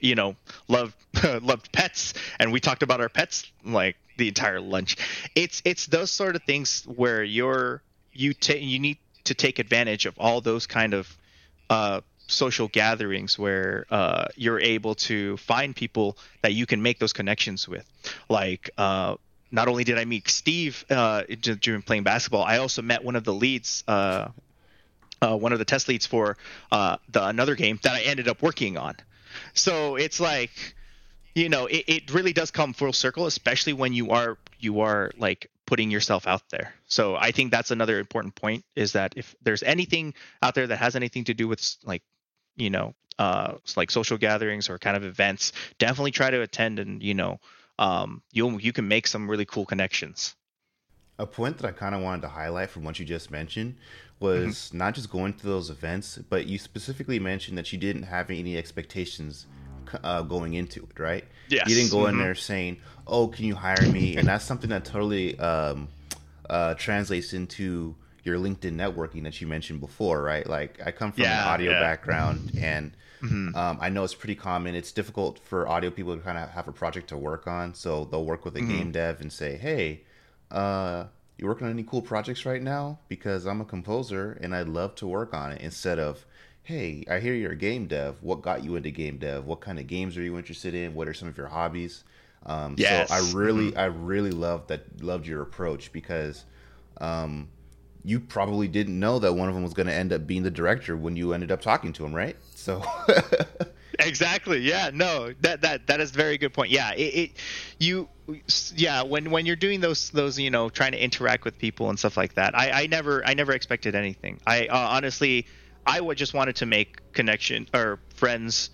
you know, loved loved pets, and we talked about our pets like the entire lunch. It's it's those sort of things where you're you ta- you need to take advantage of all those kind of uh, social gatherings where uh, you're able to find people that you can make those connections with. Like uh, not only did I meet Steve uh, during playing basketball, I also met one of the leads. Uh, uh, one of the test leads for uh, the another game that I ended up working on. So it's like, you know, it, it really does come full circle, especially when you are you are like putting yourself out there. So I think that's another important point is that if there's anything out there that has anything to do with like, you know, uh, like social gatherings or kind of events, definitely try to attend and, you know, um, you you can make some really cool connections. A point that I kind of wanted to highlight from what you just mentioned was mm-hmm. not just going to those events, but you specifically mentioned that you didn't have any expectations uh, going into it, right? Yes. You didn't go mm-hmm. in there saying, oh, can you hire me? And that's something that totally um, uh, translates into your LinkedIn networking that you mentioned before, right? Like I come from yeah, an audio yeah. background and mm-hmm. um, I know it's pretty common. It's difficult for audio people to kind of have a project to work on. So they'll work with a mm-hmm. game dev and say, hey, uh you working on any cool projects right now? Because I'm a composer and I'd love to work on it, instead of, hey, I hear you're a game dev, what got you into game dev, what kind of games are you interested in, what are some of your hobbies? um yes. So I really mm-hmm. I really loved that loved your approach, because um you probably didn't know that one of them was going to end up being the director when you ended up talking to him, right? So exactly. Yeah. No. That that that is a very good point. Yeah. It, it you yeah when when you're doing those those you know trying to interact with people and stuff like that. I, I never I never expected anything. I uh, honestly I would just wanted to make connection or friends,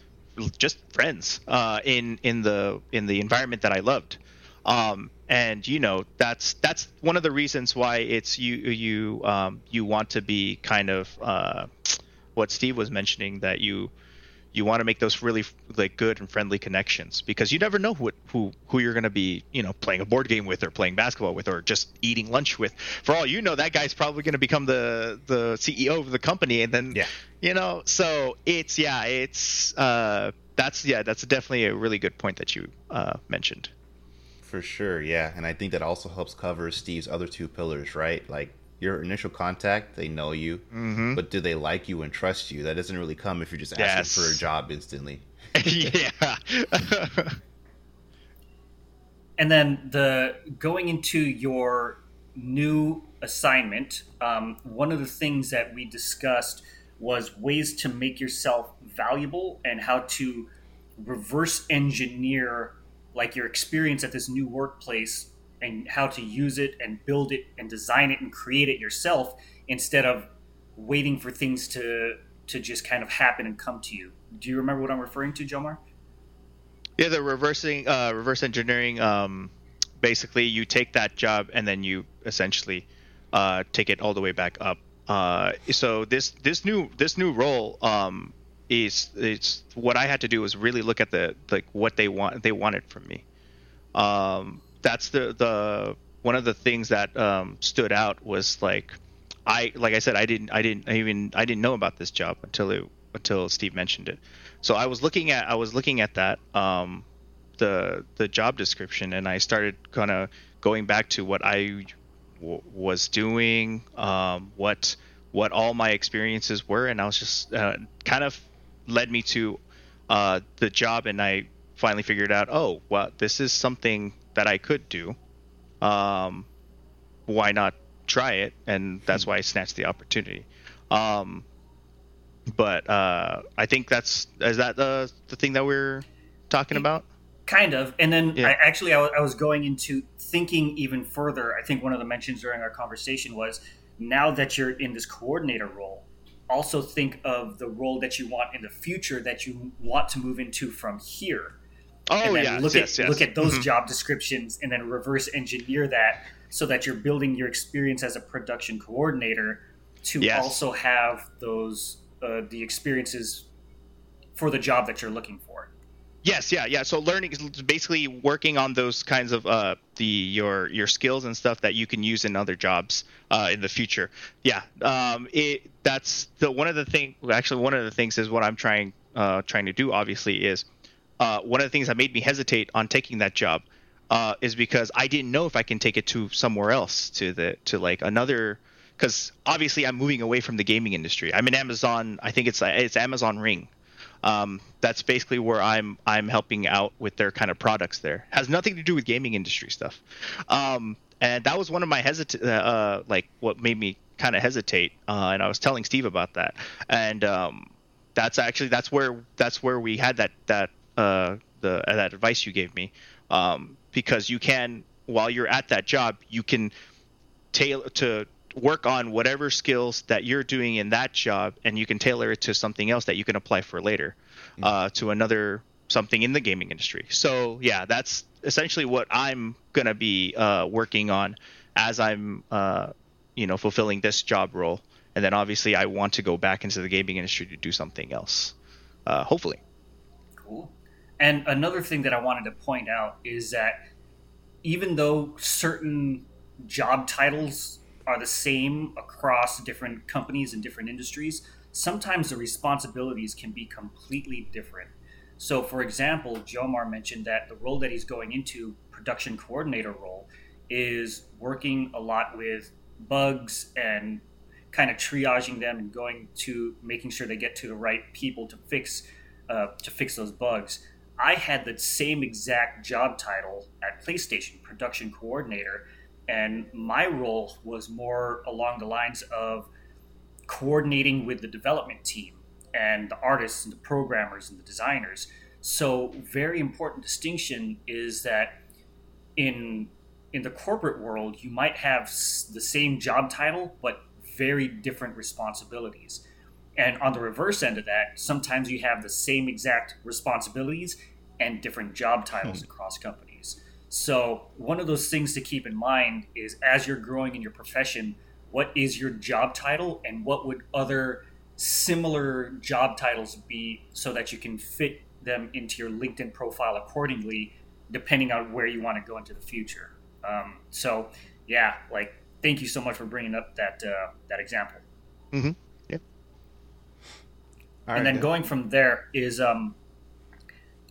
just friends uh, in in the in the environment that I loved. Um, and you know that's that's one of the reasons why it's you you um, you want to be kind of uh, what Steve was mentioning, that you. You want to make those really like good and friendly connections, because you never know who who who you're going to be, you know, playing a board game with, or playing basketball with, or just eating lunch with. For all you know, that guy's probably going to become the the C E O of the company, and then yeah. you know. So it's yeah, it's uh, that's yeah, that's definitely a really good point that you uh, mentioned. For sure, yeah, and I think that also helps cover Steve's other two pillars, right? Like, your initial contact, they know you, mm-hmm. but do they like you and trust you? That doesn't really come if you're just asking yes. for a job instantly. yeah. And then the going into your new assignment, um, one of the things that we discussed was ways to make yourself valuable and how to reverse engineer like your experience at this new workplace, and how to use it and build it and design it and create it yourself, instead of waiting for things to to just kind of happen and come to you. Do you remember what I'm referring to, Jomar? Yeah, the reversing, uh, reverse engineering. Um, basically, you take that job and then you essentially uh, take it all the way back up. Uh, so this this new this new role um, is it's what I had to do was really look at the like what they want they wanted from me. Um, That's the, the one of the things that um, stood out was like I like I said I didn't I didn't I even I didn't know about this job until it, until Steve mentioned it. So I was looking at I was looking at that um, the the job description, and I started kind of going back to what I w- was doing, um, what what all my experiences were, and I was just uh, kind of led me to uh, the job, and I finally figured out, oh well, this is something that I could do. Um, why not try it? And that's why I snatched the opportunity. Um, but uh, I think that's is that the the thing that we're talking about? Kind of. And then yeah. I, actually, I, w- I was going into thinking even further. I think one of the mentions during our conversation was, now that you're in this coordinator role, also think of the role that you want in the future that you want to move into from here. Oh yeah, look, yes, yes. look at those mm-hmm. job descriptions, and then reverse engineer that so that you're building your experience as a production coordinator to yes. also have those uh, the experiences for the job that you're looking for. Yes, yeah, yeah. So learning is basically working on those kinds of uh, the your your skills and stuff that you can use in other jobs uh, in the future. Yeah, um, it that's the one of the thing. Actually, one of the things is what I'm trying uh, trying to do. Obviously, is. Uh, one of the things that made me hesitate on taking that job uh, is because I didn't know if I can take it to somewhere else, to the to like another, because obviously I'm moving away from the gaming industry. I'm in Amazon. I think it's it's Amazon Ring. Um, that's basically where I'm I'm helping out with their kind of products. There has nothing to do with gaming industry stuff. Um, and that was one of my hesita- uh, like what made me kind of hesitate. Uh, and I was telling Steve about that. And um, that's actually that's where that's where we had that that. Uh, the uh, that advice you gave me, um, because you can, while you're at that job, you can tailor to work on whatever skills that you're doing in that job, and you can tailor it to something else that you can apply for later, uh, to another something in the gaming industry. So yeah, that's essentially what I'm gonna be uh, working on as I'm uh, you know fulfilling this job role, and then obviously I want to go back into the gaming industry to do something else, uh, hopefully. Cool. And another thing that I wanted to point out is that even though certain job titles are the same across different companies and different industries, sometimes the responsibilities can be completely different. So, for example, Jomar mentioned that the role that he's going into, production coordinator role, is working a lot with bugs and kind of triaging them and going to making sure they get to the right people to fix uh, to fix those bugs. I had the same exact job title at PlayStation, production coordinator, and my role was more along the lines of coordinating with the development team and the artists and the programmers and the designers. So, very important distinction is that in in the corporate world, you might have the same job title but very different responsibilities. And on the reverse end of that, sometimes you have the same exact responsibilities and different job titles mm-hmm. across companies. So one of those things to keep in mind is, as you're growing in your profession, what is your job title and what would other similar job titles be so that you can fit them into your LinkedIn profile accordingly, depending on where you want to go into the future. Um, so, yeah, like, thank you so much for bringing up that uh, that example. Mm-hmm. Yeah. All and right, then go. going from there is, um,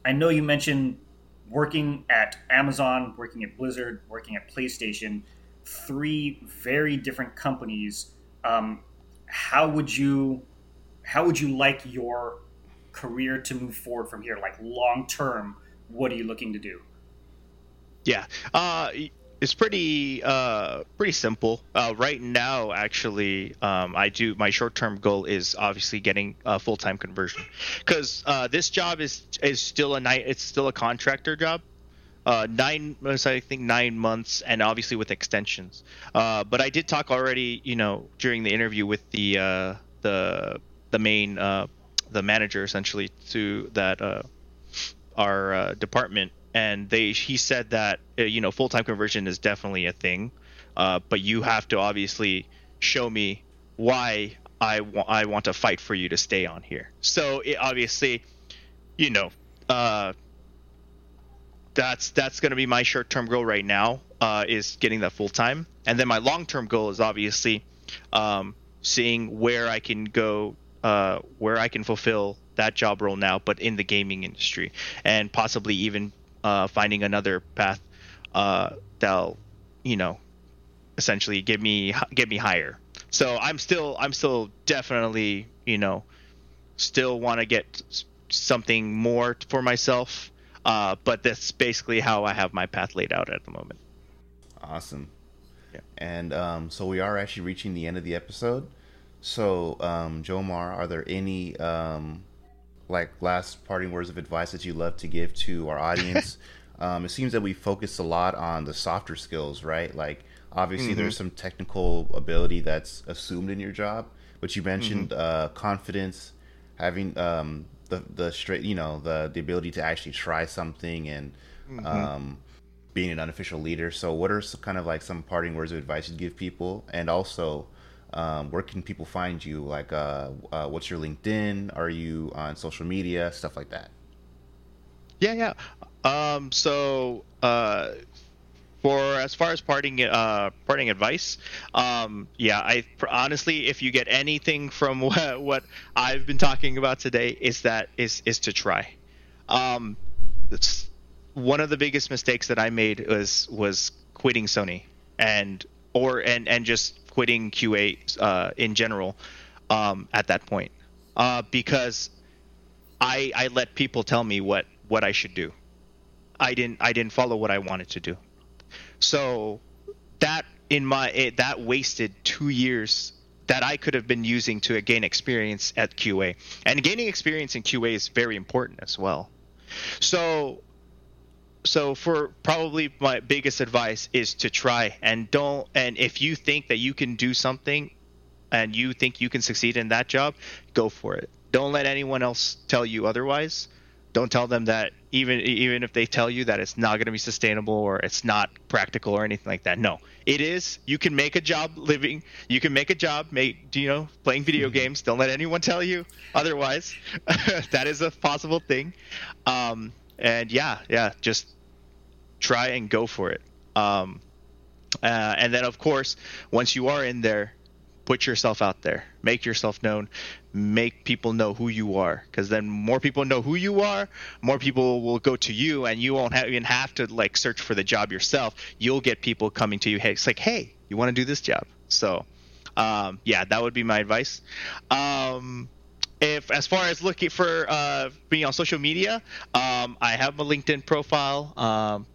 I know you mentioned working at Amazon, working at Blizzard, working at PlayStation, three very different companies. Um, how would you, how would you like your career to move forward from here? Like long term, what are you looking to do? Yeah. Uh, It's pretty uh, pretty simple. Uh, right now, actually, um, I do my short-term goal is obviously getting a full-time conversion, because uh, this job is is still a night. It's still a contractor job, uh, nine I think nine months, and obviously with extensions. Uh, but I did talk already, you know, during the interview with the uh, the the main uh, the manager essentially to that uh, our uh, department. And they, he said that, you know, full-time conversion is definitely a thing, uh, but you have to obviously show me why I, wa- I want to fight for you to stay on here. So it obviously, you know, uh, that's that's going to be my short-term goal right now, uh, is getting that full-time. And then my long-term goal is obviously um, seeing where I can go, uh, where I can fulfill that job role now, but in the gaming industry, and possibly even Uh, finding another path uh, that'll, you know, essentially get me get me higher. So I'm still I'm still definitely, you know, still want to get something more for myself. Uh, but that's basically how I have my path laid out at the moment. Awesome. Yeah. And um, so we are actually reaching the end of the episode. So um, Jomar, are there any Um... like last parting words of advice that you love to give to our audience? Um, it seems that we focused a lot on the softer skills, right? Like obviously mm-hmm. there's some technical ability that's assumed in your job, but you mentioned mm-hmm. uh, confidence, having um, the, the straight, you know, the, the ability to actually try something, and mm-hmm. um, being an unofficial leader. So what are some kind of like some parting words of advice you'd give people? And also, Um, where can people find you? Like, uh, uh, what's your LinkedIn? Are you on social media? Stuff like that. Yeah, yeah. Um, so, uh, for as far as parting, uh, parting advice, um, yeah, I honestly, if you get anything from what, what I've been talking about today, is that is is to try. Um, it's one of the biggest mistakes that I made was was quitting Sony and or and and just. quitting Q A uh, in general um, at that point uh, because I I let people tell me what, what I should do. I didn't I didn't follow what I wanted to do. So that in my it, that wasted two years that I could have been using to gain experience at Q A, and gaining experience in Q A is very important as well. So So for probably my biggest advice is to try, and don't, and if you think that you can do something and you think you can succeed in that job, go for it. Don't let anyone else tell you otherwise. Don't tell them that even even if they tell you that it's not going to be sustainable or it's not practical or anything like that. No, it is. You can make a job living. You can make a job, make, you know, playing video games. Don't let anyone tell you otherwise. That is a possible thing. Um, And yeah, yeah, just try and go for it. Um, uh, and then, of course, once you are in there, put yourself out there. Make yourself known. Make people know who you are, because then more people know who you are, more people will go to you, and you won't have, even have to like search for the job yourself. You'll get people coming to you. Hey, it's like, hey, you want to do this job? So, um, yeah, that would be my advice. Um, If as far as looking for uh, being on social media, um, I have my LinkedIn profile. Um,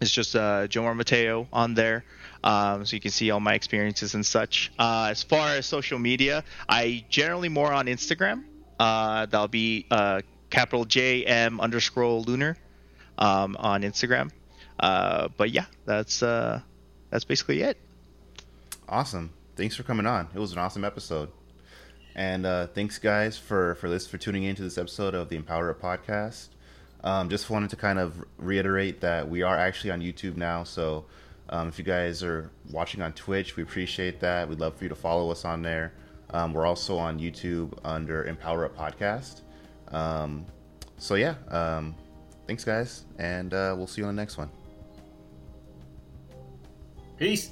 it's just uh, Jomar Mateo on there, um, so you can see all my experiences and such. Uh, as far as social media, I generally more on Instagram. Uh, that'll be uh, capital J M underscore lunar um, on Instagram. Uh, but yeah, that's uh, that's basically it. Awesome! Thanks for coming on. It was an awesome episode. And uh, thanks, guys, for for this for tuning in to this episode of the Empower Up Podcast. Um, just wanted to kind of reiterate that we are actually on YouTube now. So um, if you guys are watching on Twitch, we appreciate that. We'd love for you to follow us on there. Um, we're also on YouTube under Empower Up Podcast. Um, so yeah, um, thanks guys, and uh, we'll see you on the next one. Peace.